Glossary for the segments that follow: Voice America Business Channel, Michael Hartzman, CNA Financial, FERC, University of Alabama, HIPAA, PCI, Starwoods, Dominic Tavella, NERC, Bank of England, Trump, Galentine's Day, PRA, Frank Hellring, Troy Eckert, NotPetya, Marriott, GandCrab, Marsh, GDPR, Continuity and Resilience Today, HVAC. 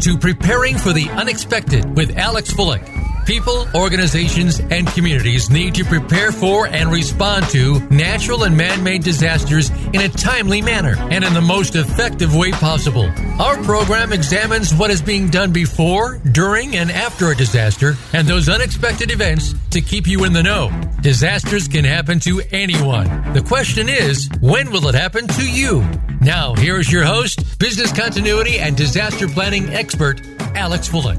to Preparing for the Unexpected with Alex Fullick. People, organizations, and communities need to prepare for and respond to natural and man-made disasters in a timely manner and in the most effective way possible. Our program examines what is being done before, during, and after a disaster and those unexpected events to keep you in the know. Disasters can happen to anyone. The question is, when will it happen to you? Now, here is your host, business continuity and disaster planning expert, Alex Fullick.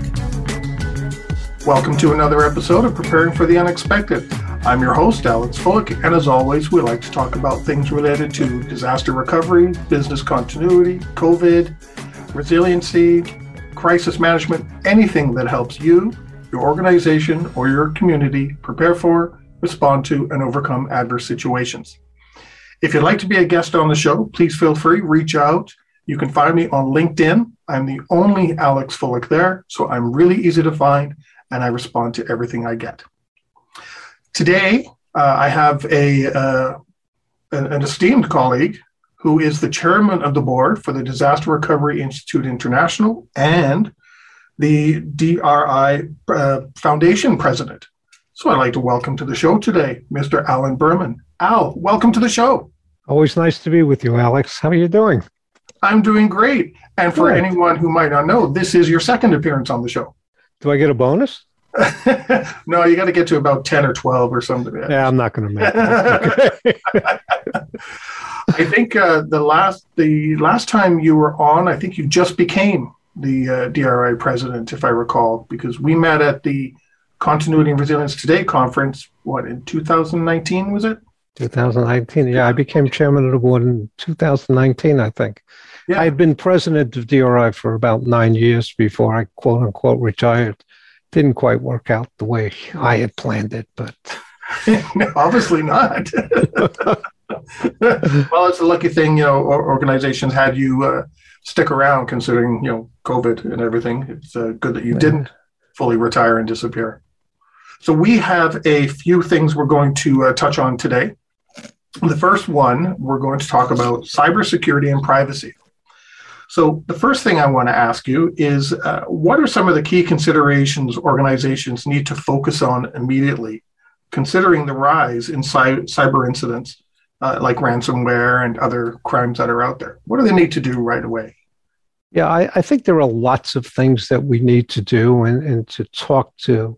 Welcome to another episode of Preparing for the Unexpected. I'm your host, Alex Fullick, and as always, we like to talk about things related to disaster recovery, business continuity, COVID, resiliency, crisis management, anything that helps you, your organization, or your community prepare for, respond to, and overcome adverse situations. If you'd like to be a guest on the show, please feel free, reach out. You can find me on LinkedIn. I'm the only Alex Fullick there, so I'm really easy to find, and I respond to everything I get. Today, I have an esteemed colleague who is the chairman of the board for the Disaster Recovery Institute International and the DRI Foundation president. So I'd like to welcome to the show today, Mr. Alan Berman. Al, welcome to the show. Always nice to be with you, Alex. How are you doing? I'm doing great. And for anyone who might not know, this is your second appearance on the show. Do I get a bonus? No, you got to get to about 10 or 12 or something. Yeah, I'm not going to make that. Okay. I think the last time you were on, I think you just became the DRI president, if I recall, because we met at the Continuity and Resilience Today conference, in 2019, was it? 2019, yeah. I became chairman of the board in 2019, I think. Yeah. I had been president of DRI for about 9 years before I, quote unquote, retired. Didn't quite work out the way I had planned it, but. No, obviously not. Well, it's a lucky thing, organizations had you stick around considering, COVID and everything. It's good that you didn't fully retire and disappear. So we have a few things we're going to touch on today. The first one, we're going to talk about cybersecurity and privacy. So the first thing I want to ask you is, what are some of the key considerations organizations need to focus on immediately, considering the rise in cyber incidents like ransomware and other crimes that are out there? What do they need to do right away? Yeah, I think there are lots of things that we need to do and to talk to.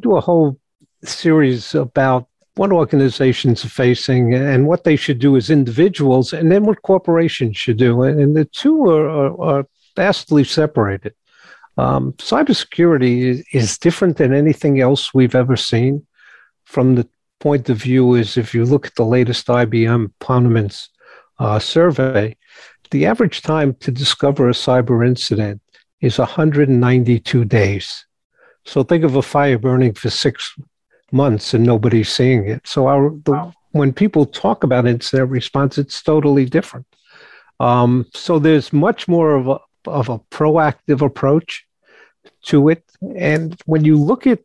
Do a whole series about what organizations are facing and what they should do as individuals, and then what corporations should do. And the two are vastly separated. Cybersecurity is different than anything else we've ever seen from the point of view is if you look at the latest IBM Ponemon's survey, the average time to discover a cyber incident is 192 days. So think of a fire burning for 6 months and nobody's seeing it. So when people talk about incident response, it's totally different. So there's much more of a proactive approach to it. And when you look at,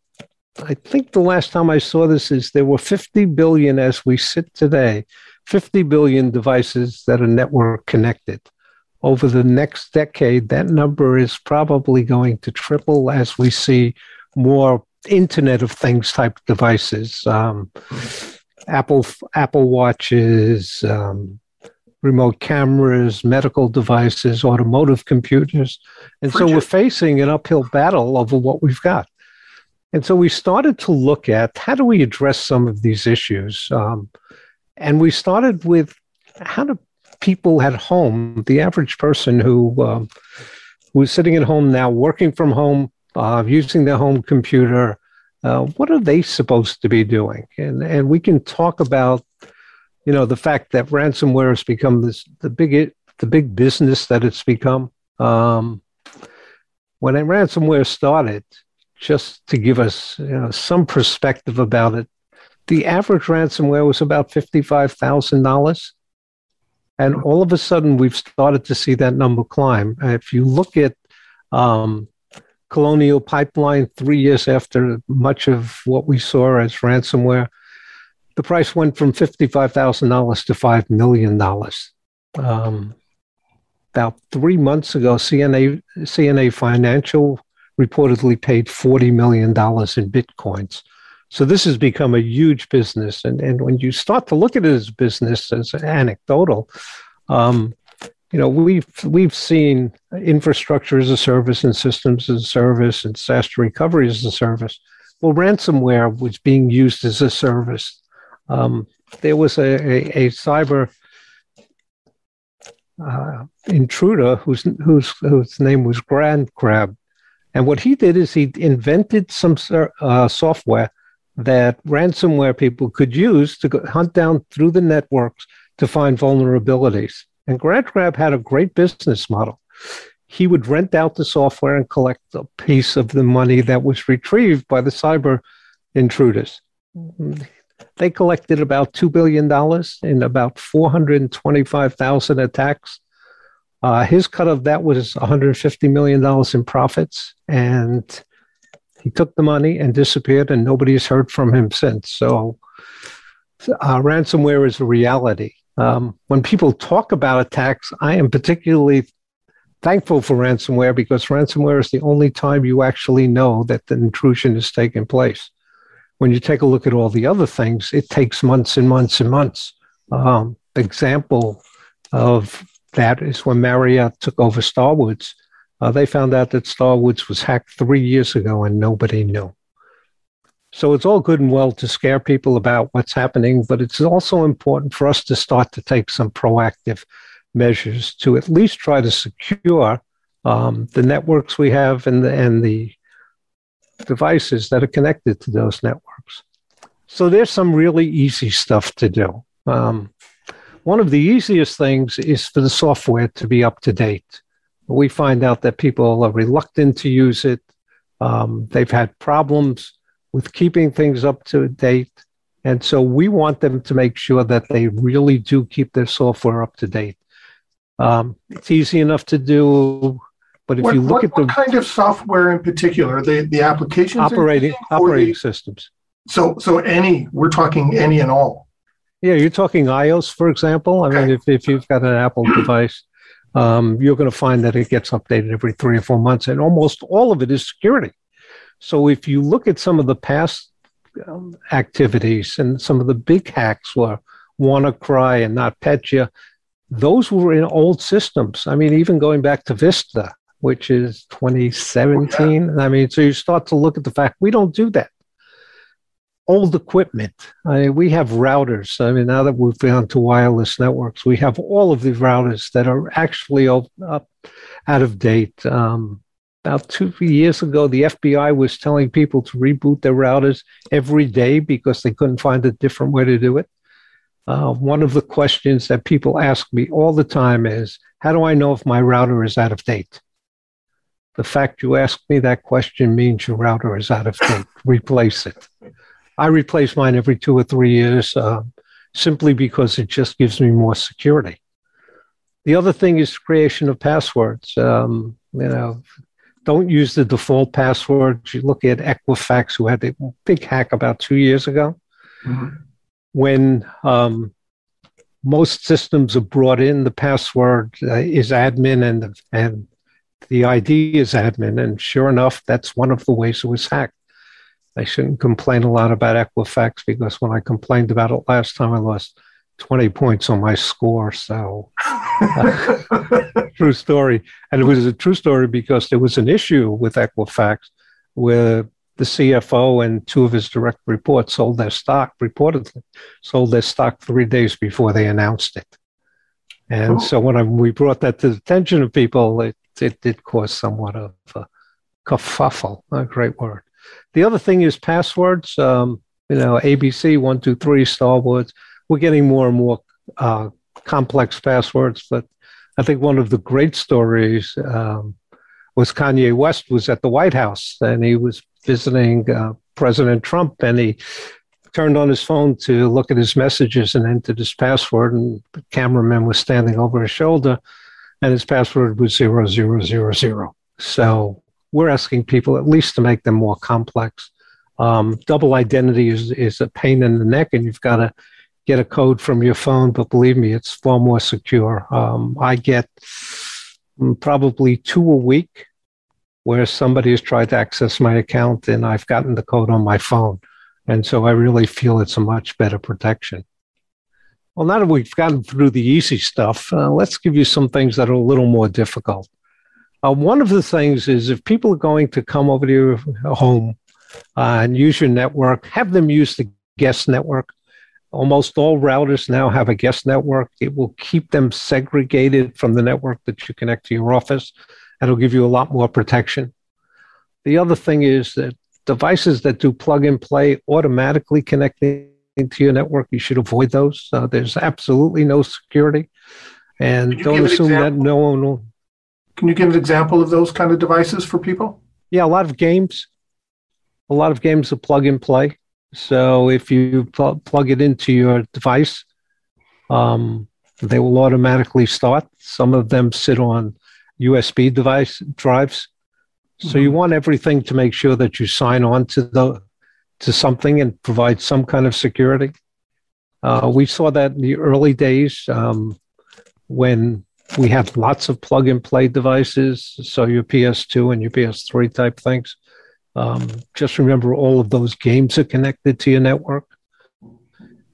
I think the last time I saw this is there were 50 billion, as we sit today, 50 billion devices that are network connected. Over the next decade, that number is probably going to triple as we see more Internet of Things type devices, Apple Watches, remote cameras, medical devices, automotive computers. And so we're facing an uphill battle over what we've got. And so we started to look at how do we address some of these issues? And we started with how do people at home, the average person who's sitting at home now, working from home, using their home computer, what are they supposed to be doing? And we can talk about, the fact that ransomware has become the big business that it's become. When ransomware started, just to give us some perspective about it, the average ransomware was about $55,000. And all of a sudden, we've started to see that number climb. If you look at Colonial Pipeline, 3 years after much of what we saw as ransomware, the price went from $55,000 to $5 million. About 3 months ago, CNA Financial reportedly paid $40 million in Bitcoins. So this has become a huge business. And when you start to look at it as business, as anecdotal, you know, we've seen infrastructure as a service and systems as a service and disaster recovery as a service. Well, ransomware was being used as a service. There was a cyber intruder whose name was GandCrab. And what he did is he invented some software that ransomware people could use to go hunt down through the networks to find vulnerabilities. And GandCrab had a great business model. He would rent out the software and collect a piece of the money that was retrieved by the cyber intruders. They collected about $2 billion in about 425,000 attacks. His cut of that was $150 million in profits, and he took the money and disappeared, and nobody's heard from him since. So ransomware is a reality. When people talk about attacks, I am particularly thankful for ransomware because ransomware is the only time you actually know that the intrusion has taken place. When you take a look at all the other things, it takes months and months and months. The example of that is when Marriott took over Starwoods. They found out that Starwoods was hacked 3 years ago and nobody knew. So it's all good and well to scare people about what's happening, but it's also important for us to start to take some proactive measures to at least try to secure the networks we have and the devices that are connected to those networks. So there's some really easy stuff to do. One of the easiest things is for the software to be up to date. We find out that people are reluctant to use it. They've had problems with keeping things up to date. And so we want them to make sure that they really do keep their software up to date. It's easy enough to do, but if you look at the kind of software in particular, the applications, operating systems. So any, we're talking any and all. Yeah, you're talking iOS, for example. Okay. I mean, if you've got an Apple device, you're going to find that it gets updated every 3 or 4 months, and almost all of it is security. So if you look at some of the past activities, and some of the big hacks were WannaCry and NotPetya, those were in old systems. I mean, even going back to Vista, which is 2017. Oh, yeah. I mean, so you start to look at the fact we don't do that. Old equipment. I mean, we have routers. I mean, now that we've gone to wireless networks, we have all of the routers that are actually out of date. About 2 years ago, the FBI was telling people to reboot their routers every day because they couldn't find a different way to do it. One of the questions that people ask me all the time is, how do I know if my router is out of date? The fact you ask me that question means your router is out of date. Replace it. I replace mine every 2 or 3 years simply because it just gives me more security. The other thing is creation of passwords. You know, don't use the default passwords. You look at Equifax, who had a big hack about 2 years ago. Mm-hmm. When most systems are brought in, the password is admin and the ID is admin. And sure enough, that's one of the ways it was hacked. I shouldn't complain a lot about Equifax because when I complained about it last time, I lost 20 points on my score. So true story. And it was a true story because there was an issue with Equifax where the CFO and two of his direct reports reportedly sold their stock 3 days before they announced it. And so when we brought that to the attention of people, it did cause somewhat of a kerfuffle, a great word. The other thing is passwords, you know, ABC, 1, 2, 3, Starwoods. We're getting more and more complex passwords, but I think one of the great stories was Kanye West was at the White House and he was visiting President Trump and he turned on his phone to look at his messages and entered his password and the cameraman was standing over his shoulder and his password was 0000. So we're asking people at least to make them more complex. Double identity is a pain in the neck, and you've got to get a code from your phone. But believe me, it's far more secure. I get probably two a week where somebody has tried to access my account and I've gotten the code on my phone. And so I really feel it's a much better protection. Well, now that we've gotten through the easy stuff, let's give you some things that are a little more difficult. One of the things is if people are going to come over to your home and use your network, have them use the guest network. Almost all routers now have a guest network. It will keep them segregated from the network that you connect to your office, and it'll give you a lot more protection. The other thing is that devices that do plug and play automatically connecting to your network, you should avoid those. There's absolutely no security. And don't assume that no one will. Can you give an example of those kind of devices for people? Yeah, a lot of games. A lot of games are plug and play. So if you plug it into your device, they will automatically start. Some of them sit on USB drives. So you want everything to make sure that you sign on to something and provide some kind of security. We saw that in the early days when we had lots of plug-and-play devices, so your PS2 and your PS3 type things. Just remember all of those games are connected to your network.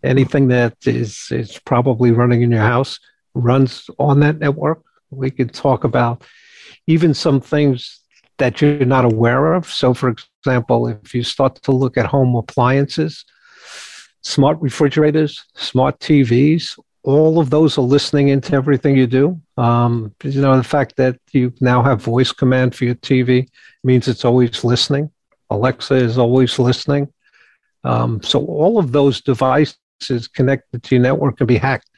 Anything that is probably running in your house runs on that network. We could talk about even some things that you're not aware of. So for example, if you start to look at home appliances, smart refrigerators, smart TVs, all of those are listening into everything you do. You know, the fact that you now have voice command for your TV means it's always listening. Alexa is always listening. So all of those devices connected to your network can be hacked.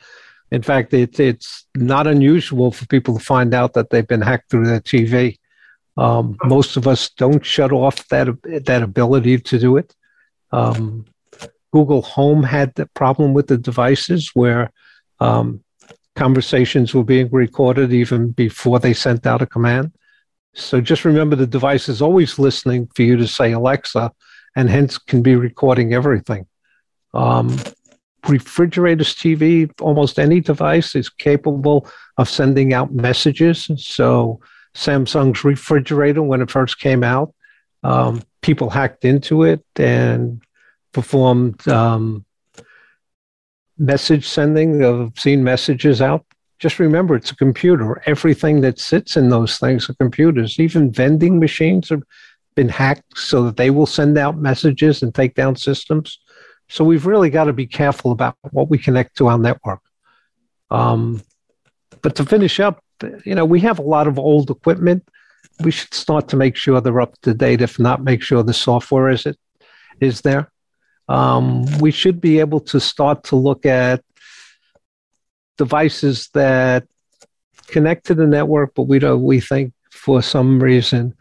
In fact, it's not unusual for people to find out that they've been hacked through their TV. Most of us don't shut off that ability to do it. Google Home had the problem with the devices where conversations were being recorded even before they sent out a command. So just remember the device is always listening for you to say Alexa and hence can be recording everything. Refrigerators, TV, almost any device is capable of sending out messages. So Samsung's refrigerator, when it first came out, people hacked into it and performed message sending of obscene messages out. Just remember, it's a computer. Everything that sits in those things are computers. Even vending machines have been hacked so that they will send out messages and take down systems. So we've really got to be careful about what we connect to our network. But to finish up, you know, we have a lot of old equipment. We should start to make sure they're up to date, if not make sure the software is there. We should be able to start to look at devices that connect to the network, but we think for some reason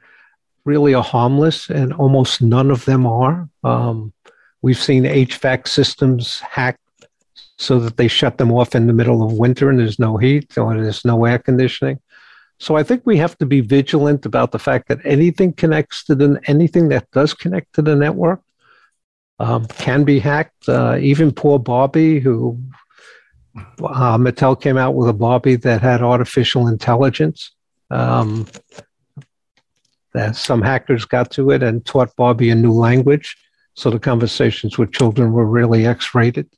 really are harmless, and almost none of them are. We've seen HVAC systems hacked so that they shut them off in the middle of winter and there's no heat or there's no air conditioning. So I think we have to be vigilant about the fact that anything that does connect to the network can be hacked. Even poor Barbie, who Mattel came out with a Barbie that had artificial intelligence. That some hackers got to it and taught Barbie a new language. So the conversations with children were really X-rated.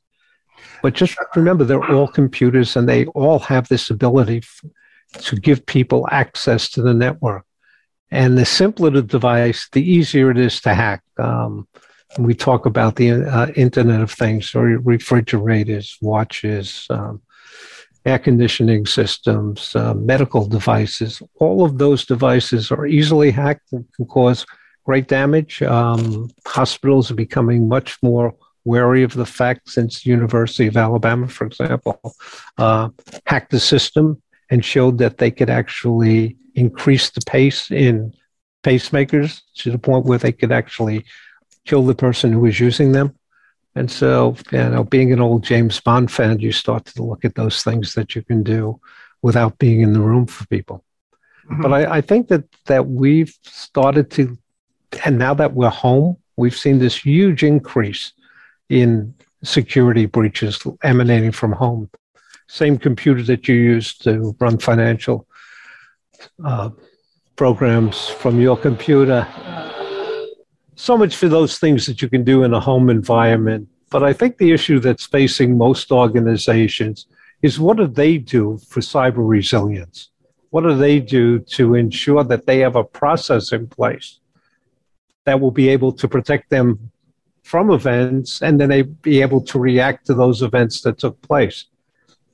But just remember, they're all computers and they all have this ability to give people access to the network. And the simpler the device, the easier it is to hack. We talk about the Internet of Things, or refrigerators, watches, air conditioning systems, medical devices. All of those devices are easily hacked and can cause great damage. Hospitals are becoming much more wary of the fact, since the University of Alabama, for example, hacked the system and showed that they could actually increase the pace in pacemakers to the point where they could actually kill the person who was using them. And so, you know, being an old James Bond fan, you start to look at those things that you can do without being in the room for people. But I think that we've started to, and now that we're home, we've seen this huge increase in security breaches emanating from home. Same computer that you use to run financial programs from your computer. So much for those things that you can do in a home environment. But I think the issue that's facing most organizations is, what do they do for cyber resilience? What do they do to ensure that they have a process in place that will be able to protect them from events, and then they be able to react to those events that took place?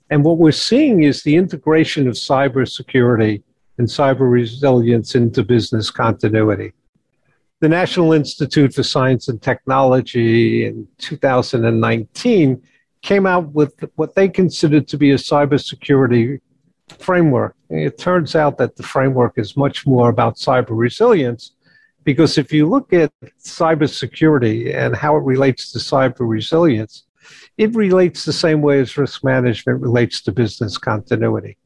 And what we're seeing is the integration of cybersecurity and cyber resilience into business continuity. The National Institute for Science and Technology in 2019 came out with what they considered to be a cybersecurity framework. It turns out that the framework is much more about cyber resilience, because if you look at cybersecurity and how it relates to cyber resilience, it relates the same way as risk management relates to business continuity.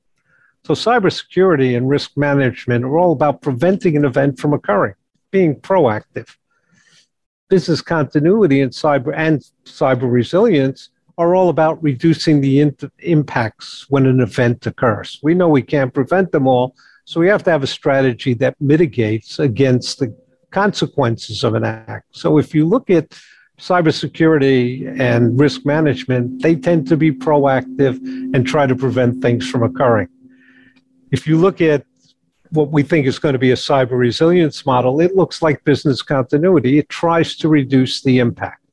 So cybersecurity and risk management are all about preventing an event from occurring, being proactive. Business continuity and cyber resilience are all about reducing the impacts when an event occurs. We know we can't prevent them all, so we have to have a strategy that mitigates against the consequences of an act. So if you look at cybersecurity and risk management, they tend to be proactive and try to prevent things from occurring. If you look at what we think is going to be a cyber resilience model, it looks like business continuity. It tries to reduce the impact.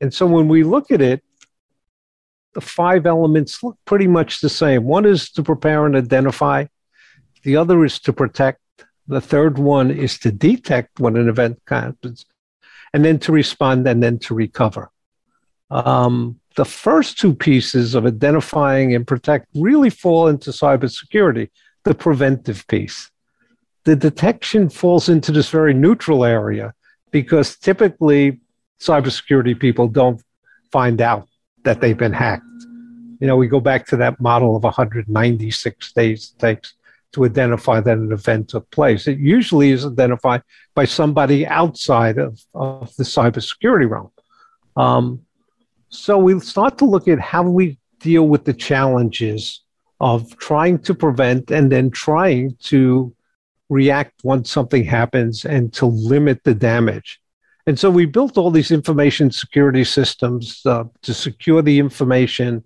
And so when we look at it, the five elements look pretty much the same. One is to prepare and identify. The other is to protect. The third one is to detect when an event happens, and then to respond, and then to recover. The first two pieces of identifying and protect really fall into cybersecurity, the preventive piece. The detection falls into this very neutral area, because typically cybersecurity people don't find out that they've been hacked. You know, we go back to that model of 196 days it takes to identify that an event took place. It usually is identified by somebody outside of the cybersecurity realm. So we start to look at how we deal with the challenges of trying to prevent and then trying to react once something happens and to limit the damage. And so we built all these information security systems to secure the information,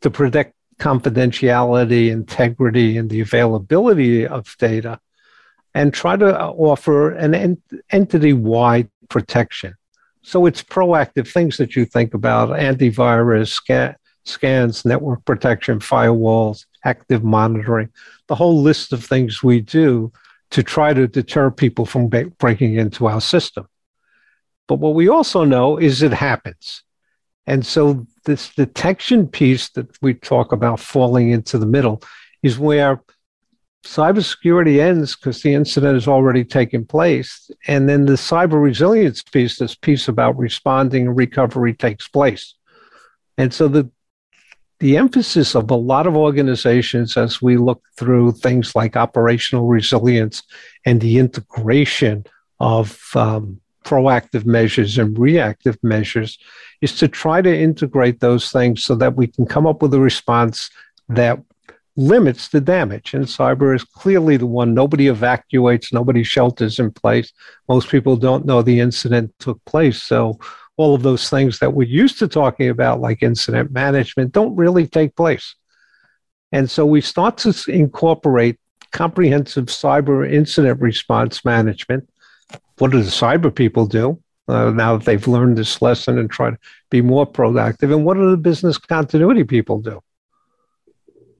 to protect confidentiality, integrity, and the availability of data, and try to offer an entity-wide protection. So it's proactive things that you think about: antivirus, scans, network protection, firewalls, active monitoring, the whole list of things we do to try to deter people from breaking into our system. But what we also know is it happens. And so this detection piece that we talk about falling into the middle is where cybersecurity ends because the incident has already taken place. And then the cyber resilience piece, this piece about responding and recovery, takes place. And so the emphasis of a lot of organizations as we look through things like operational resilience and the integration of proactive measures and reactive measures is to try to integrate those things so that we can come up with a response that limits the damage. And cyber is clearly the one. Nobody evacuates, nobody shelters in place. Most people don't know the incident took place. So all of those things that we're used to talking about, like incident management, don't really take place. And so we start to incorporate comprehensive cyber incident response management. What do the cyber people do now that they've learned this lesson and try to be more proactive? And what do the business continuity people do?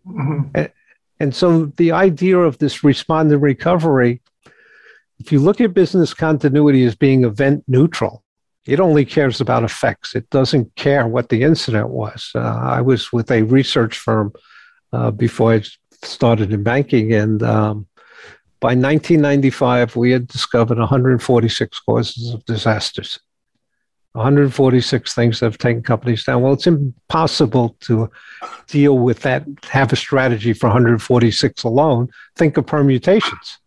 Mm-hmm. And so the idea of this respond and recovery, if you look at business continuity as being event neutral, it only cares about effects. It doesn't care what the incident was. I was with a research firm before I started in banking, and by 1995, we had discovered 146 causes of disasters, 146 things that have taken companies down. Well, it's impossible to deal with that, have a strategy for 146 alone. Think of permutations.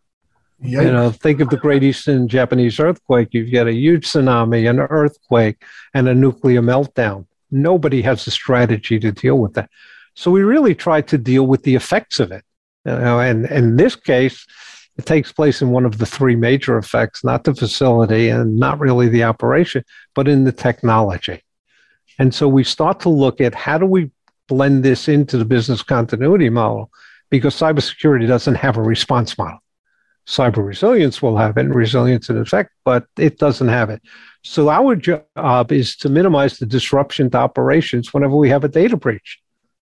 Yikes. You know, think of the Great Eastern Japanese earthquake. You've got a huge tsunami, an earthquake, and a nuclear meltdown. Nobody has a strategy to deal with that. So we really tried to deal with the effects of it. And in this case, it takes place in one of the three major effects, not the facility and not really the operation, but in the technology. And so we start to look at how do we blend this into the business continuity model, because cybersecurity doesn't have a response model. Cyber resilience will have it, and resilience in effect, but it doesn't have it. So our job is to minimize the disruption to operations whenever we have a data breach,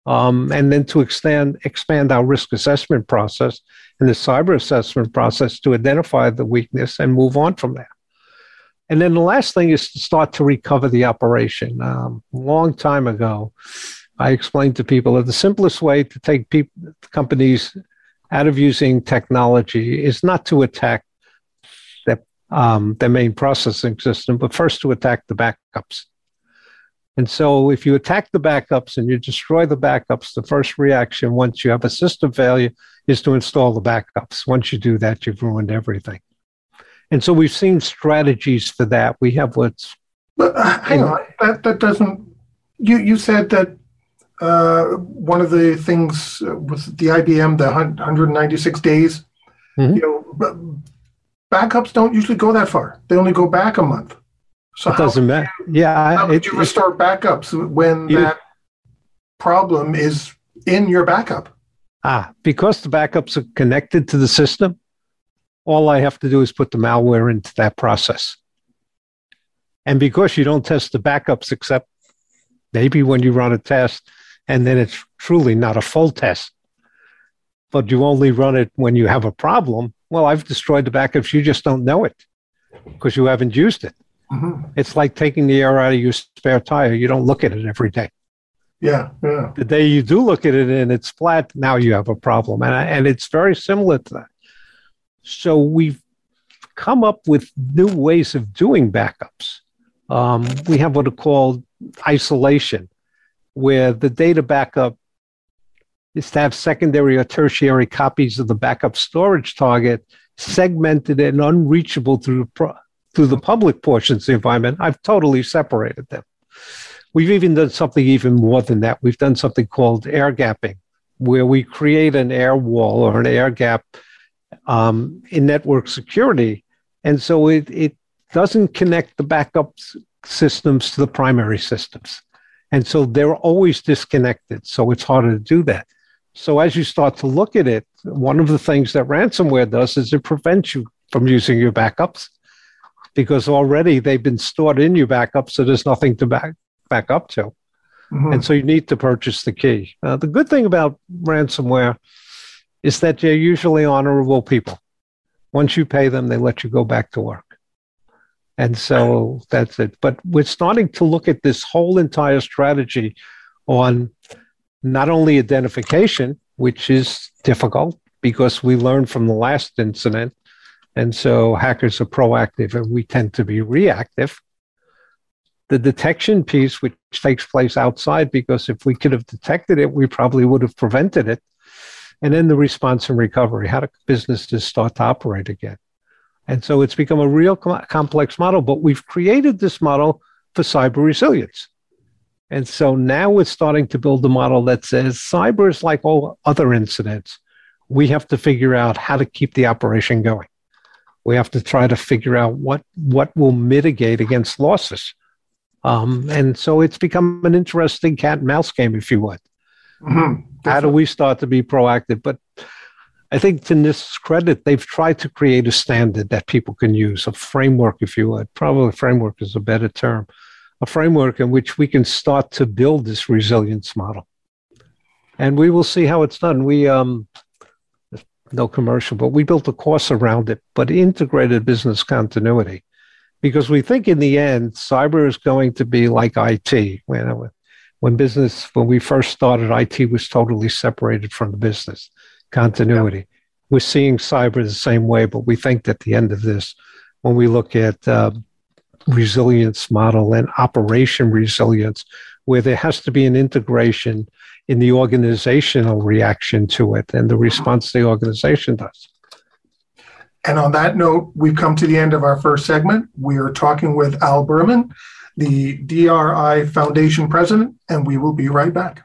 and then to expand our risk assessment process and the cyber assessment process to identify the weakness and move on from there. And then the last thing is to start to recover the operation. A long time ago, I explained to people that the simplest way to take companies out of using technology is not to attack their main processing system, but first to attack the backups. And so if you attack the backups and you destroy the backups, the first reaction once you have a system failure is to install the backups. Once you do that, you've ruined everything. And so we've seen strategies for that. We have what's... But, hang on, that doesn't... You said that one of the things was the IBM, the 196 days, mm-hmm. Backups don't usually go that far. They only go back a month. So it doesn't matter. How would you restore backups when that problem is in your backup? Because the backups are connected to the system, all I have to do is put the malware into that process. And because you don't test the backups except maybe when you run a test, and then it's truly not a full test, but you only run it when you have a problem, well, I've destroyed the backups. You just don't know it because you haven't used it. Mm-hmm. It's like taking the air out of your spare tire. You don't look at it every day. Yeah. The day you do look at it and it's flat, now you have a problem. And it's very similar to that. So we've come up with new ways of doing backups. We have what are called isolation, where the data backup is to have secondary or tertiary copies of the backup storage target segmented and unreachable through the public portions of the environment. I've totally separated them. We've even done something even more than that. We've done something called air gapping, where we create an air wall or an air gap in network security. And so it doesn't connect the backup systems to the primary systems. And so they're always disconnected. So it's harder to do that. So as you start to look at it, one of the things that ransomware does is it prevents you from using your backups, because already they've been stored in your backup, so there's nothing to back up to. Mm-hmm. And so you need to purchase the key. The good thing about ransomware is that they're usually honorable people. Once you pay them, they let you go back to work. And so that's it. But we're starting to look at this whole entire strategy on not only identification, which is difficult because we learned from the last incident. And so hackers are proactive and we tend to be reactive. The detection piece, which takes place outside, because if we could have detected it, we probably would have prevented it. And then the response and recovery, how do businesses start to operate again? And so it's become a real complex model, but we've created this model for cyber resilience. And so now we're starting to build a model that says cyber is like all other incidents. We have to figure out how to keep the operation going. We have to try to figure out what will mitigate against losses. And so it's become an interesting cat and mouse game, if you would. Mm-hmm. How do we start to be proactive? But I think to this credit, they've tried to create a standard that people can use, a framework, if you would. Probably framework is a better term. A framework in which we can start to build this resilience model. And we will see how it's done. We, no commercial, but we built a course around it, but integrated business continuity. Because we think in the end, cyber is going to be like IT. When we first started, IT was totally separated from the business. Continuity. We're seeing cyber the same way, but we think that at the end of this, when we look at resilience model and operation resilience, where there has to be an integration in the organizational reaction to it and the response the organization does. And on that note, we've come to the end of our first segment. We are talking with Al Berman, the DRI Foundation president, and we will be right back.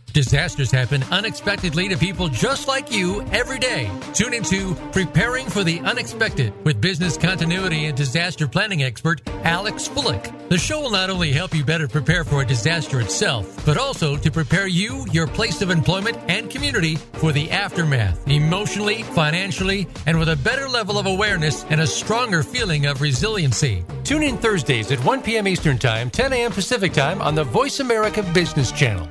Disasters happen unexpectedly to people just like you every day. Tune into Preparing for the Unexpected with business continuity and disaster planning expert Alex Fullick. The show will not only help you better prepare for a disaster itself, but also to prepare you, your place of employment, and community for the aftermath, emotionally, financially, and with a better level of awareness and a stronger feeling of resiliency. Tune in Thursdays at 1 p.m. Eastern Time, 10 a.m. Pacific Time on the Voice America Business Channel.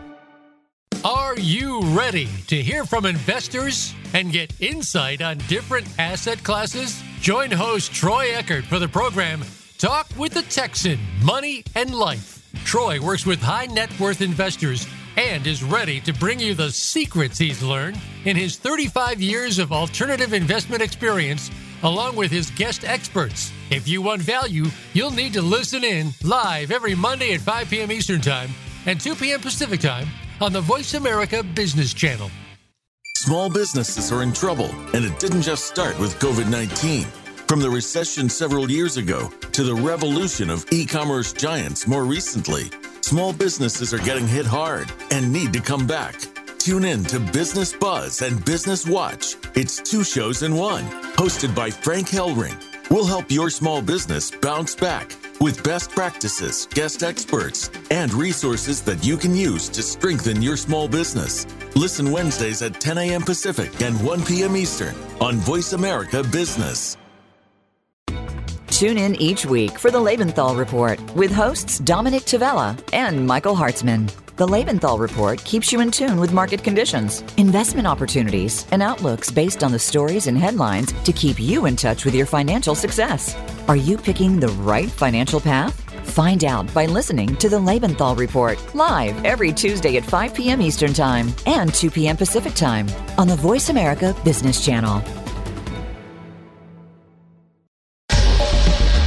Are you ready to hear from investors and get insight on different asset classes? Join host Troy Eckert for the program Talk with the Texan, Money and Life. Troy works with high net worth investors and is ready to bring you the secrets he's learned in his 35 years of alternative investment experience, along with his guest experts. If you want value, you'll need to listen in live every Monday at 5 p.m. Eastern Time and 2 p.m. Pacific Time on the Voice America Business Channel. Small businesses are in trouble, and it didn't just start with COVID-19. From the recession several years ago to the revolution of e-commerce giants more recently, small businesses are getting hit hard and need to come back. Tune in to Business Buzz and Business Watch. It's two shows in one, hosted by Frank Hellring. We'll help your small business bounce back with best practices, guest experts, and resources that you can use to strengthen your small business. Listen Wednesdays at 10 a.m. Pacific and 1 p.m. Eastern on Voice America Business. Tune in each week for the Labenthal Report with hosts Dominic Tavella and Michael Hartzman. The Labenthal Report keeps you in tune with market conditions, investment opportunities, and outlooks based on the stories and headlines to keep you in touch with your financial success. Are you picking the right financial path? Find out by listening to the Labenthal Report live every Tuesday at 5 p.m. Eastern Time and 2 p.m. Pacific Time on the Voice America Business Channel.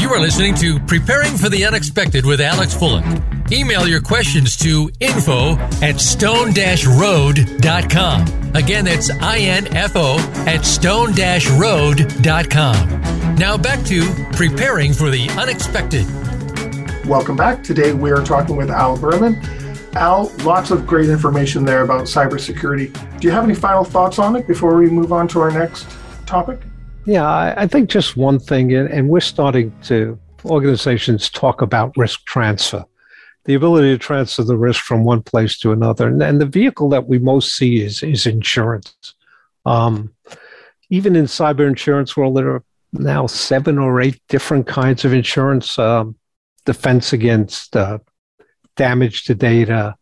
You are listening to Preparing for the Unexpected with Alex Fullick. Email your questions to info@stone-road.com. Again, that's info@stone-road.com. Now back to Preparing for the Unexpected. Welcome back. Today we are talking with Alan Berman. Al, lots of great information there about cybersecurity. Do you have any final thoughts on it before we move on to our next topic? Yeah, I think just one thing, and we're starting to, organizations talk about risk transfer, the ability to transfer the risk from one place to another. And the vehicle that we most see is insurance. Even in cyber insurance world, there are now 7 or 8 different kinds of insurance. Defense against damage to data,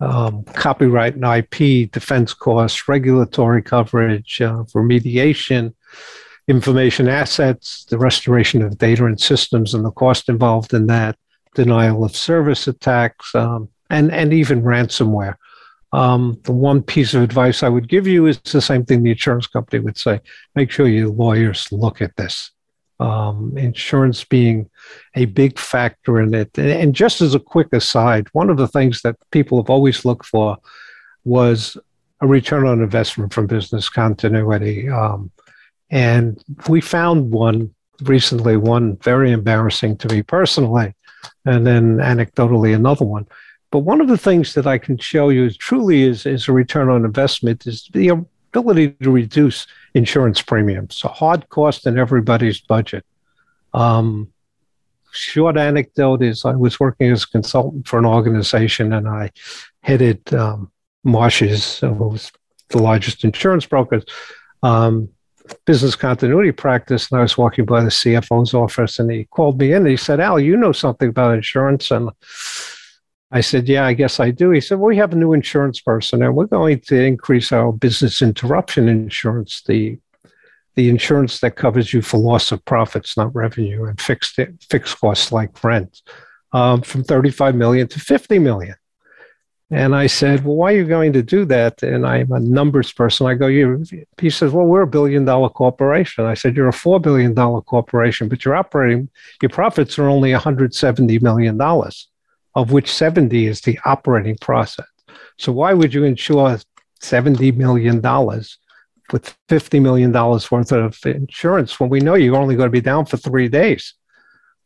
copyright and IP, defense costs, regulatory coverage, remediation, information assets, the restoration of data and systems and the cost involved in that, denial of service attacks, and even ransomware. The one piece of advice I would give you is the same thing the insurance company would say. Make sure your lawyers look at this. Insurance being a big factor in it. And just as a quick aside, one of the things that people have always looked for was a return on investment from business continuity. And we found one recently, one very embarrassing to me personally, and then anecdotally another one. But one of the things that I can show you truly is a return on investment is the ability to reduce insurance premiums, a hard cost in everybody's budget. Short anecdote is I was working as a consultant for an organization, and I headed Marsh's, who was the largest insurance broker, business continuity practice, and I was walking by the CFO's office, and he called me in, and he said, Al, you know something about insurance? And I said, yeah, I guess I do. He said, well, we have a new insurance person, and we're going to increase our business interruption insurance, the insurance that covers you for loss of profits, not revenue, and fixed costs like rent, from $35 million to $50 million. And I said, well, why are you going to do that? And I'm a numbers person. I go, he says, well, we're a billion-dollar corporation. I said, you're a $4 billion corporation, but your profits are only $170 million, of which 70 is the operating process. So why would you insure $70 million with $50 million worth of insurance when we know you're only going to be down for 3 days?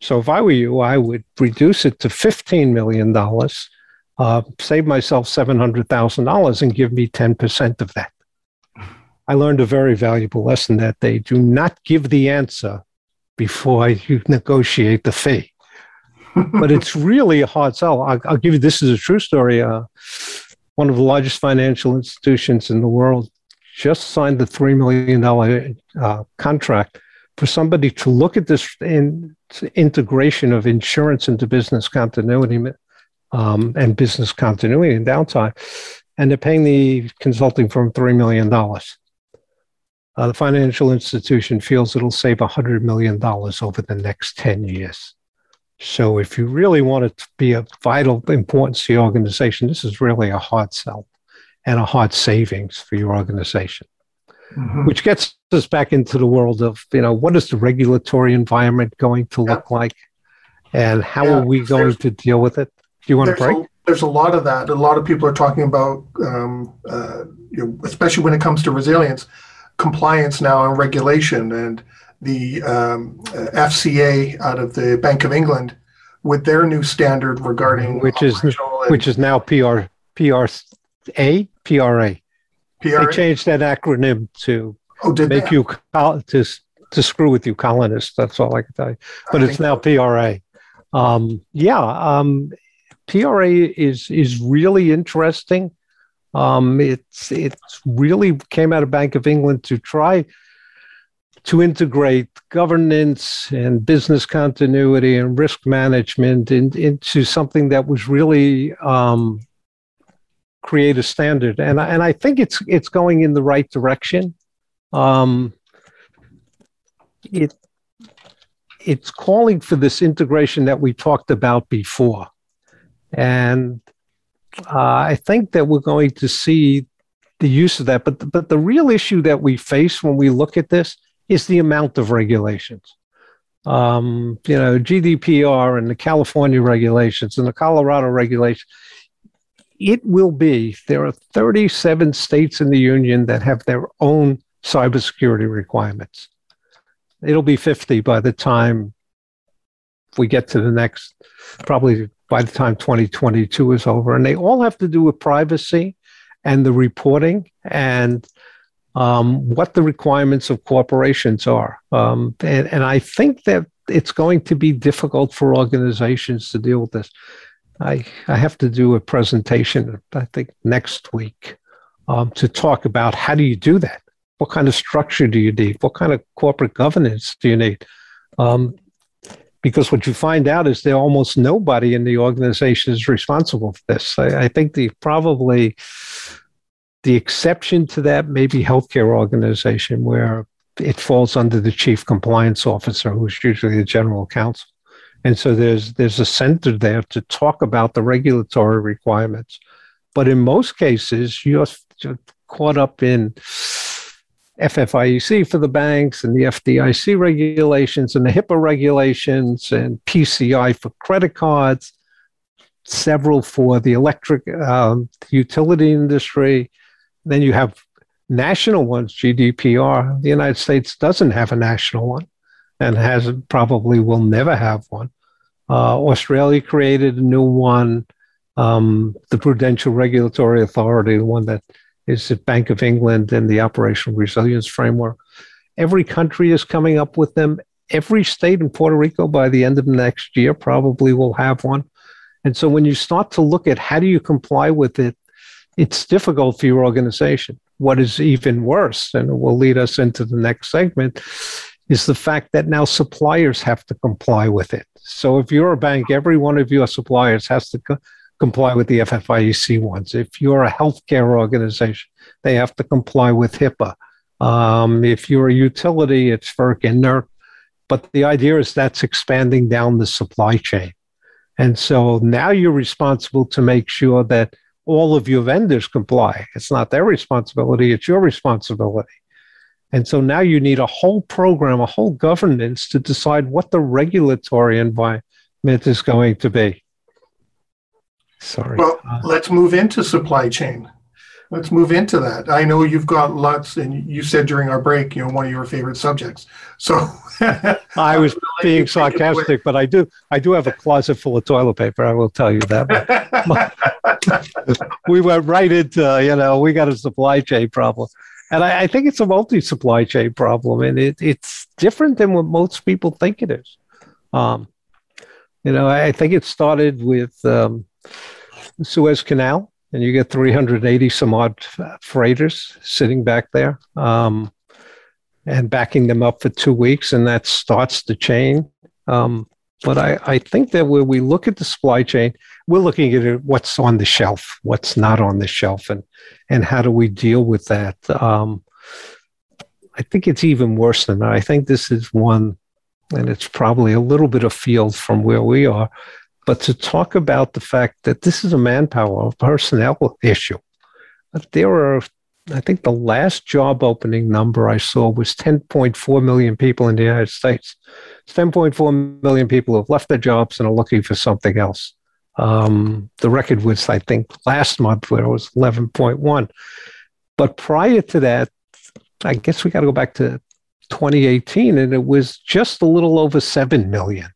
So if I were you, I would reduce it to $15 million, save myself $700,000 and give me 10% of that. I learned a very valuable lesson that day. Do not give the answer before you negotiate the fee. But it's really a hard sell. I'll give you, this is a true story. One of the largest financial institutions in the world just signed the $3 million contract for somebody to look at this integration of insurance into business continuity and business continuity and downtime, and they're paying the consulting firm $3 million. The financial institution feels it'll save $100 million over the next 10 years. So if you really want it to be of vital importance to your organization, this is really a hard sell and a hard savings for your organization, which gets us back into the world of, what is the regulatory environment going to look like, and how are we going to deal with it? Do you want to break? There's a lot of that. A lot of people are talking about, especially when it comes to resilience, compliance now and regulation, and the FCA out of the Bank of England with their new standard regarding which is now PRA. They changed that acronym to to screw with you colonists. That's all I can tell you. But it's now PRA. PRA is really interesting. It's really came out of Bank of England to try to integrate governance and business continuity and risk management into something that was really create a standard. And I think it's going in the right direction. It's calling for this integration that we talked about before. And I think that we're going to see the use of that. But the real issue that we face when we look at this is the amount of regulations. GDPR and the California regulations and the Colorado regulations, it will be, there are 37 states in the union that have their own cybersecurity requirements. It'll be 50 by the time we get to the next, probably by the time 2022 is over. And they all have to do with privacy and the reporting and what the requirements of corporations are. And I think that it's going to be difficult for organizations to deal with this. I have to do a presentation, I think, next week to talk about how do you do that? What kind of structure do you need? What kind of corporate governance do you need? Because what you find out is there almost nobody in the organization is responsible for this. I think the exception to that may be healthcare organization, where it falls under the chief compliance officer, who's usually the general counsel. And so there's a center there to talk about the regulatory requirements. But in most cases, you're caught up in FFIEC for the banks and the FDIC regulations and the HIPAA regulations and PCI for credit cards, several for the electric utility industry. Then you have national ones, GDPR. The United States doesn't have a national one and probably will never have one. Australia created a new one, the Prudential Regulatory Authority, the one that is the Bank of England and the Operational Resilience Framework. Every country is coming up with them. Every state in Puerto Rico by the end of next year probably will have one. And so when you start to look at how do you comply with it, it's difficult for your organization. what is even worse, and it will lead us into the next segment, is the fact that now suppliers have to comply with it. So if you're a bank, every one of your suppliers has to comply with the FFIEC ones. If you're a healthcare organization, they have to comply with HIPAA. If you're a utility, it's FERC and NERC. But the idea is that's expanding down the supply chain. And so now you're responsible to make sure that all of your vendors comply. It's not their responsibility, it's your responsibility. And so now you need a whole program, a whole governance to decide what the regulatory environment is going to be. Sorry. Well, let's move into supply chain. Let's move into that. I know you've got lots, and you said during our break, you know, one of your favorite subjects. So I was being sarcastic, but I do have a closet full of toilet paper. I will tell you that. We went right into, you know, we got a supply chain problem. And I think it's a multi-supply chain problem, and it's different than what most people think it is. You know, I think it started with the Suez Canal, and you get 380 some odd freighters sitting back there and backing them up for 2 weeks, and that starts the chain. But I think that when we look at the supply chain, we're looking at what's on the shelf, what's not on the shelf, and how do we deal with that? I think it's even worse than that. I think this is one, and it's probably a little bit afield from where we are, but to talk about the fact that this is a manpower, a personnel issue. There are, I think the last job opening number I saw was 10.4 million people in the United States. It's 10.4 million people have left their jobs and are looking for something else. The record was, I think, last month where it was 11.1. But prior to that, I guess we got to go back to 2018, and it was just a little over 7 million.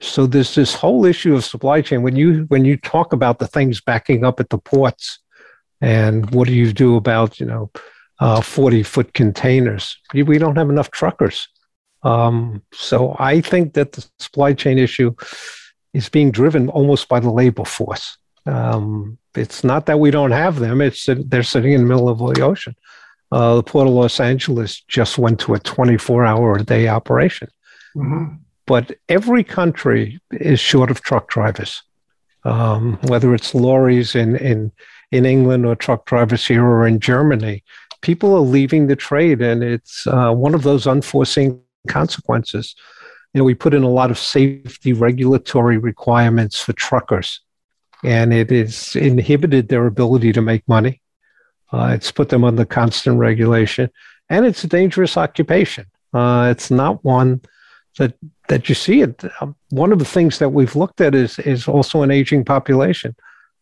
So there's this whole issue of supply chain. When you talk about the things backing up at the ports, and what do you do about, you know, 40-foot containers? We don't have enough truckers. So I think that the supply chain issue is being driven almost by the labor force. It's not that we don't have them. It's that they're sitting in the middle of the ocean. The Port of Los Angeles just went to a 24-hour-a-day operation. Mm-hmm. But every country is short of truck drivers, whether it's lorries in England or truck drivers here or in Germany. People are leaving the trade, and it's one of those unforeseen consequences. You know, we put in a lot of safety regulatory requirements for truckers, and it has inhibited their ability to make money. It's put them under constant regulation, and it's a dangerous occupation. It's not one that you see it. One of the things that we've looked at is also an aging population.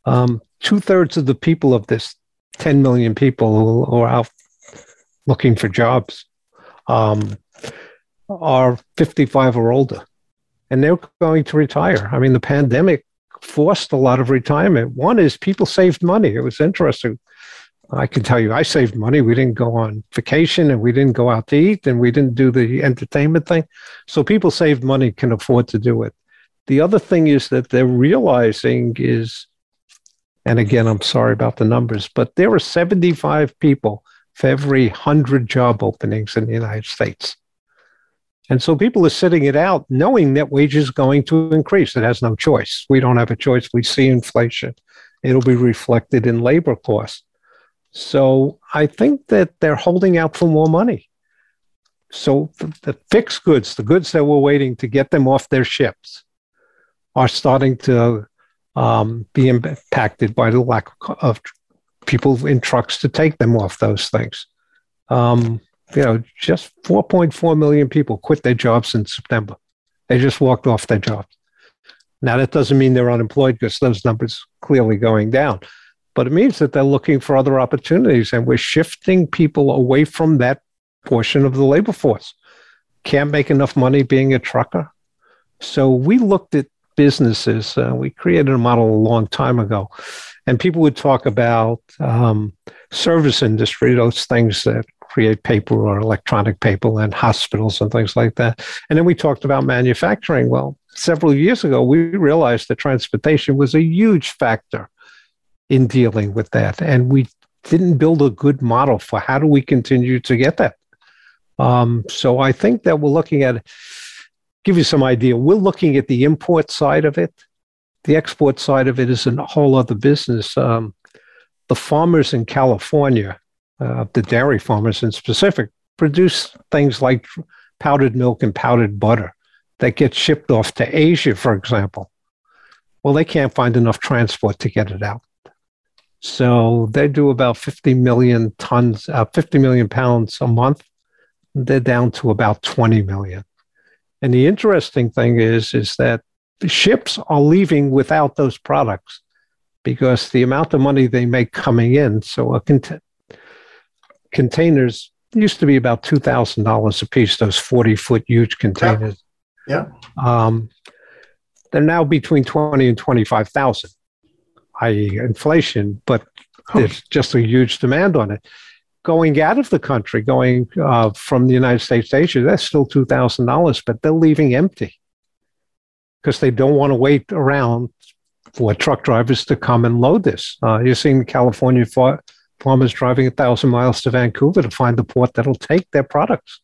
2/3 of the people of this 10 million people who are out looking for jobs are 55 or older, and they're going to retire. I mean, the pandemic forced a lot of retirement. One is people saved money. It was interesting. I can tell you, I saved money. We didn't go on vacation, and we didn't go out to eat, and we didn't do the entertainment thing. So people saved money, can afford to do it. The other thing is that they're realizing is, and again, I'm sorry about the numbers, but there are 75 people for every 100 job openings in the United States. And so people are sitting it out knowing that wages are going to increase. It has no choice. We don't have a choice. We see inflation. It'll be reflected in labor costs. So I think that they're holding out for more money. So the fixed goods, the goods that we're waiting to get them off their ships, are starting to be impacted by the lack of people in trucks to take them off those things. You know, just 4.4 million people quit their jobs in September. They just walked off their jobs. Now, that doesn't mean they're unemployed, because those numbers are clearly going down. But it means that they're looking for other opportunities, and we're shifting people away from that portion of the labor force. Can't make enough money being a trucker. So we looked at businesses. We created a model a long time ago, and people would talk about service industry, those things that create paper or electronic paper, and hospitals and things like that. And then we talked about manufacturing. Well, several years ago, we realized that transportation was a huge factor in dealing with that. And we didn't build a good model for how do we continue to get that. So I think that we're looking at, give you some idea, we're looking at the import side of it. The export side of it is a whole other business. The farmers in California, the dairy farmers in specific, produce things like powdered milk and powdered butter that get shipped off to Asia, for example. Well, they can't find enough transport to get it out. So they do about 50 million pounds a month. They're down to about 20 million. And the interesting thing is that the ships are leaving without those products because the amount of money they make coming in, so containers used to be about $2,000 a piece, those 40-foot huge containers. Yeah. They're now between 20 and 25,000, i.e. inflation, but there's just a huge demand on it. Going out of the country, going from the United States to Asia, that's still $2,000, but they're leaving empty because they don't want to wait around for truck drivers to come and load this. You're seeing California farmers driving 1,000 miles to Vancouver to find the port that'll take their products.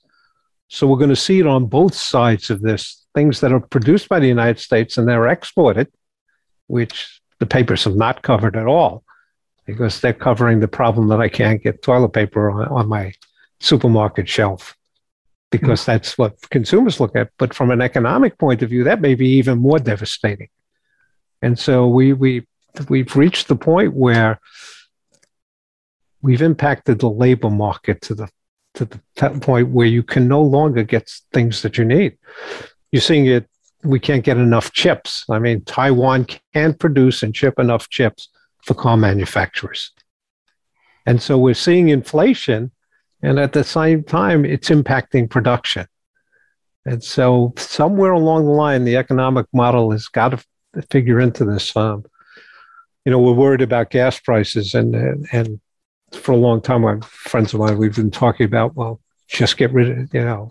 So we're going to see it on both sides of this, things that are produced by the United States and they're exported, which the papers have not covered at all, because they're covering the problem that I can't get toilet paper on my supermarket shelf, because that's what consumers look at. But from an economic point of view, that may be even more devastating. And so we've reached the point where we've impacted the labor market to the point where you can no longer get things that you need. You're seeing it, we can't get enough chips. I mean, Taiwan can't produce and ship enough chips for car manufacturers. And so we're seeing inflation, and at the same time, it's impacting production. And so somewhere along the line, the economic model has got to figure into this. We're worried about gas prices, and for a long time, friends of mine, we've been talking about, well, just get rid of,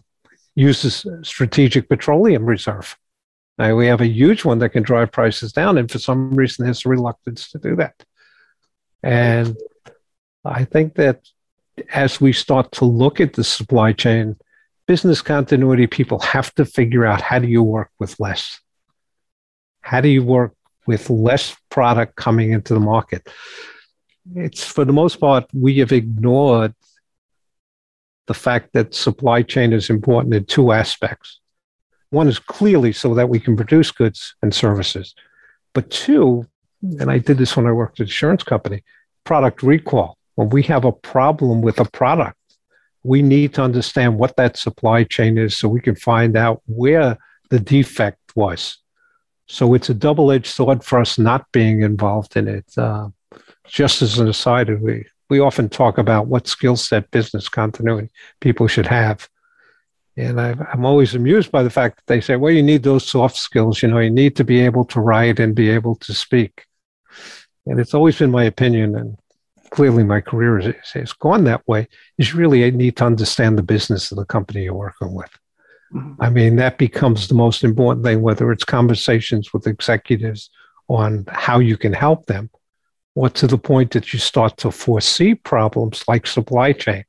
use this strategic petroleum reserve. Now, we have a huge one that can drive prices down, and for some reason, there's a reluctance to do that. And I think that as we start to look at the supply chain, business continuity, people have to figure out, how do you work with less? How do you work with less product coming into the market? It's, for the most part, we have ignored the fact that supply chain is important in two aspects. One is clearly so that we can produce goods and services. But two, and I did this when I worked at an insurance company, product recall. When we have a problem with a product, we need to understand what that supply chain is so we can find out where the defect was. So it's a double-edged sword for us not being involved in it. Just as an aside, we often talk about what skill set business continuity people should have. And I'm always amused by the fact that they say, well, you need those soft skills. You need to be able to write and be able to speak. And it's always been my opinion, and clearly my career has gone that way, is really you need to understand the business of the company you're working with. I mean, that becomes the most important thing, whether it's conversations with executives on how you can help them, or to the point that you start to foresee problems like supply chain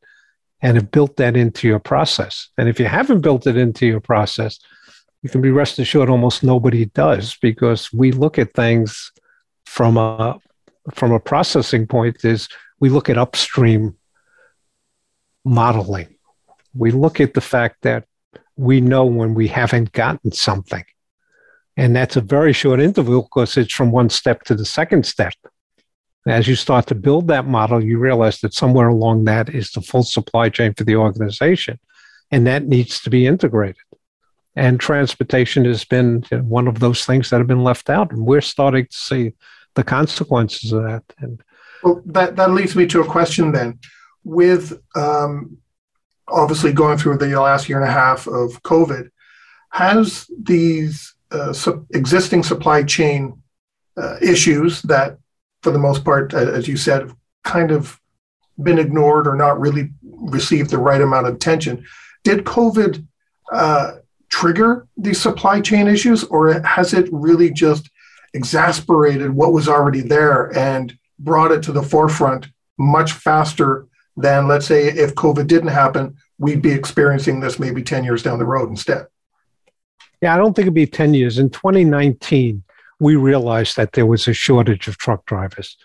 and have built that into your process. And if you haven't built it into your process, you can be rest assured almost nobody does, because we look at things from a processing point is we look at upstream modeling. We look at the fact that we know when we haven't gotten something. And that's a very short interval because it's from one step to the second step. As you start to build that model, you realize that somewhere along that is the full supply chain for the organization, and that needs to be integrated. And transportation has been one of those things that have been left out, and we're starting to see the consequences of that. And well, that leads me to a question then. With obviously going through the last year and a half of COVID, has these existing supply chain issues that, for the most part, as you said, kind of been ignored or not really received the right amount of attention. Did COVID trigger these supply chain issues, or has it really just exacerbated what was already there and brought it to the forefront much faster than, let's say, if COVID didn't happen, we'd be experiencing this maybe 10 years down the road instead. Yeah, I don't think it'd be 10 years. In 2019, we realized that there was a shortage of truck drivers.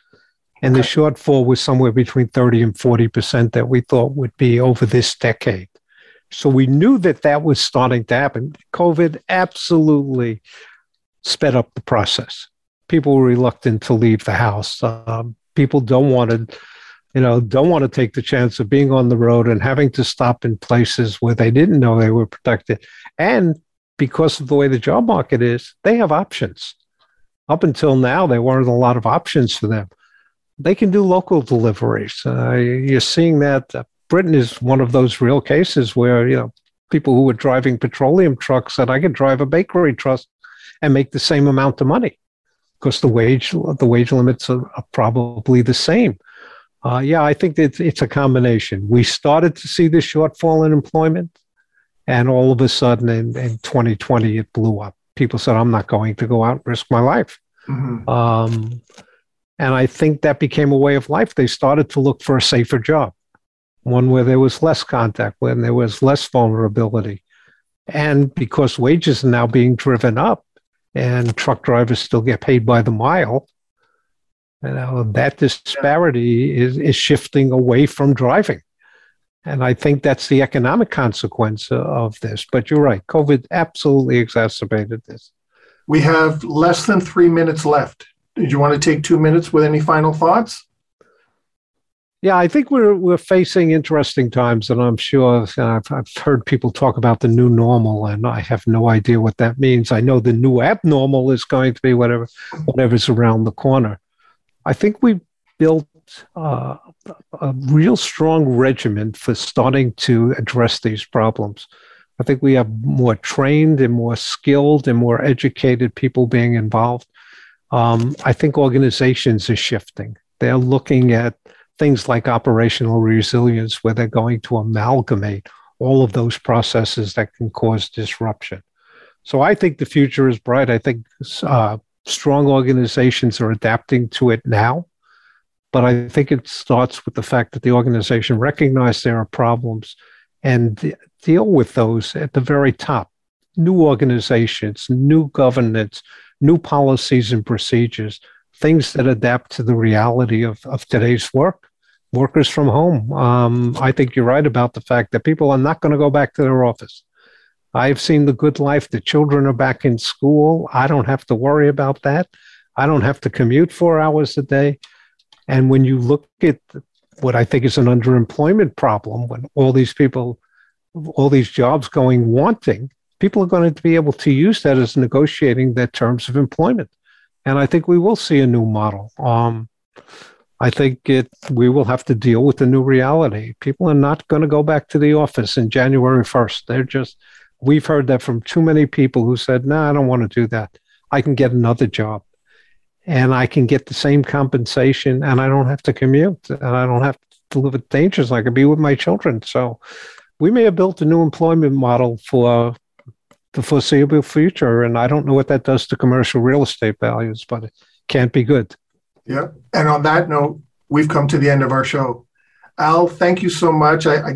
And the shortfall was somewhere between 30 and 40% that we thought would be over this decade. So we knew that that was starting to happen. COVID absolutely sped up the process. People were reluctant to leave the house. People don't want to take the chance of being on the road and having to stop in places where they didn't know they were protected. And because of the way the job market is, they have options. Up until now, there weren't a lot of options for them. They can do local deliveries. You're seeing that Britain is one of those real cases where, people who were driving petroleum trucks said, I could drive a bakery truck and make the same amount of money because the wage limits are probably the same. I think it's a combination. We started to see this shortfall in employment, and all of a sudden in 2020, it blew up. People said, I'm not going to go out and risk my life. Mm-hmm. And I think that became a way of life. They started to look for a safer job, one where there was less contact, when there was less vulnerability. And because wages are now being driven up and truck drivers still get paid by the mile, that disparity is shifting away from driving. And I think that's the economic consequence of this. But you're right, COVID absolutely exacerbated this. We have less than 3 minutes left. Did you want to take 2 minutes with any final thoughts? Yeah, I think we're facing interesting times, and I'm sure I've heard people talk about the new normal, and I have no idea what that means. I know the new abnormal is going to be whatever's around the corner. I think we've built a real strong regimen for starting to address these problems. I think we have more trained and more skilled and more educated people being involved. I think organizations are shifting. They're looking at things like operational resilience, where they're going to amalgamate all of those processes that can cause disruption. So I think the future is bright. I think strong organizations are adapting to it now. But I think it starts with the fact that the organization recognizes there are problems and deal with those at the very top. New organizations, new governance, new policies and procedures, things that adapt to the reality of today's work, workers from home. I think you're right about the fact that people are not going to go back to their office. I've seen the good life. The children are back in school. I don't have to worry about that. I don't have to commute 4 hours a day. And when you look at what I think is an underemployment problem, when all these people, all these jobs going wanting, people are going to be able to use that as negotiating their terms of employment. And I think we will see a new model. I think we will have to deal with the new reality. People are not going to go back to the office in January 1st. We've heard that from too many people who said, I don't want to do that. I can get another job and I can get the same compensation and I don't have to commute and I don't have to live with dangers. I can be with my children. So we may have built a new employment model for the foreseeable future. And I don't know what that does to commercial real estate values, but it can't be good. Yeah. And on that note, we've come to the end of our show. Al, thank you so much. I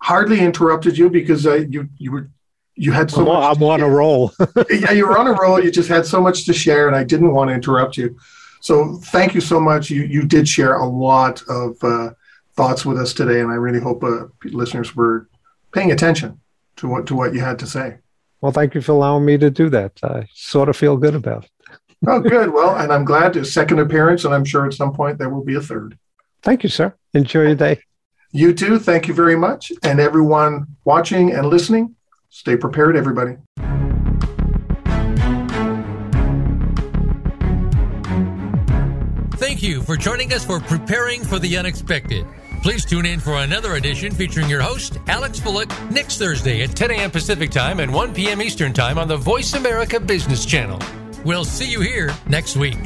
hardly interrupted you because you had so much. I'm on a roll. Yeah, you were on a roll. You just had so much to share and I didn't want to interrupt you. So thank you so much. You did share a lot of thoughts with us today. And I really hope listeners were paying attention to what you had to say. Well, thank you for allowing me to do that. I sort of feel good about it. Oh, good. Well, and I'm glad there's a second appearance, and I'm sure at some point there will be a third. Thank you, sir. Enjoy your day. You too. Thank you very much. And everyone watching and listening, stay prepared, everybody. Thank you for joining us for Preparing for the Unexpected. Please tune in for another edition featuring your host, Alex Fullick, next Thursday at 10 a.m. Pacific Time and 1 p.m. Eastern Time on the Voice America Business Channel. We'll see you here next week.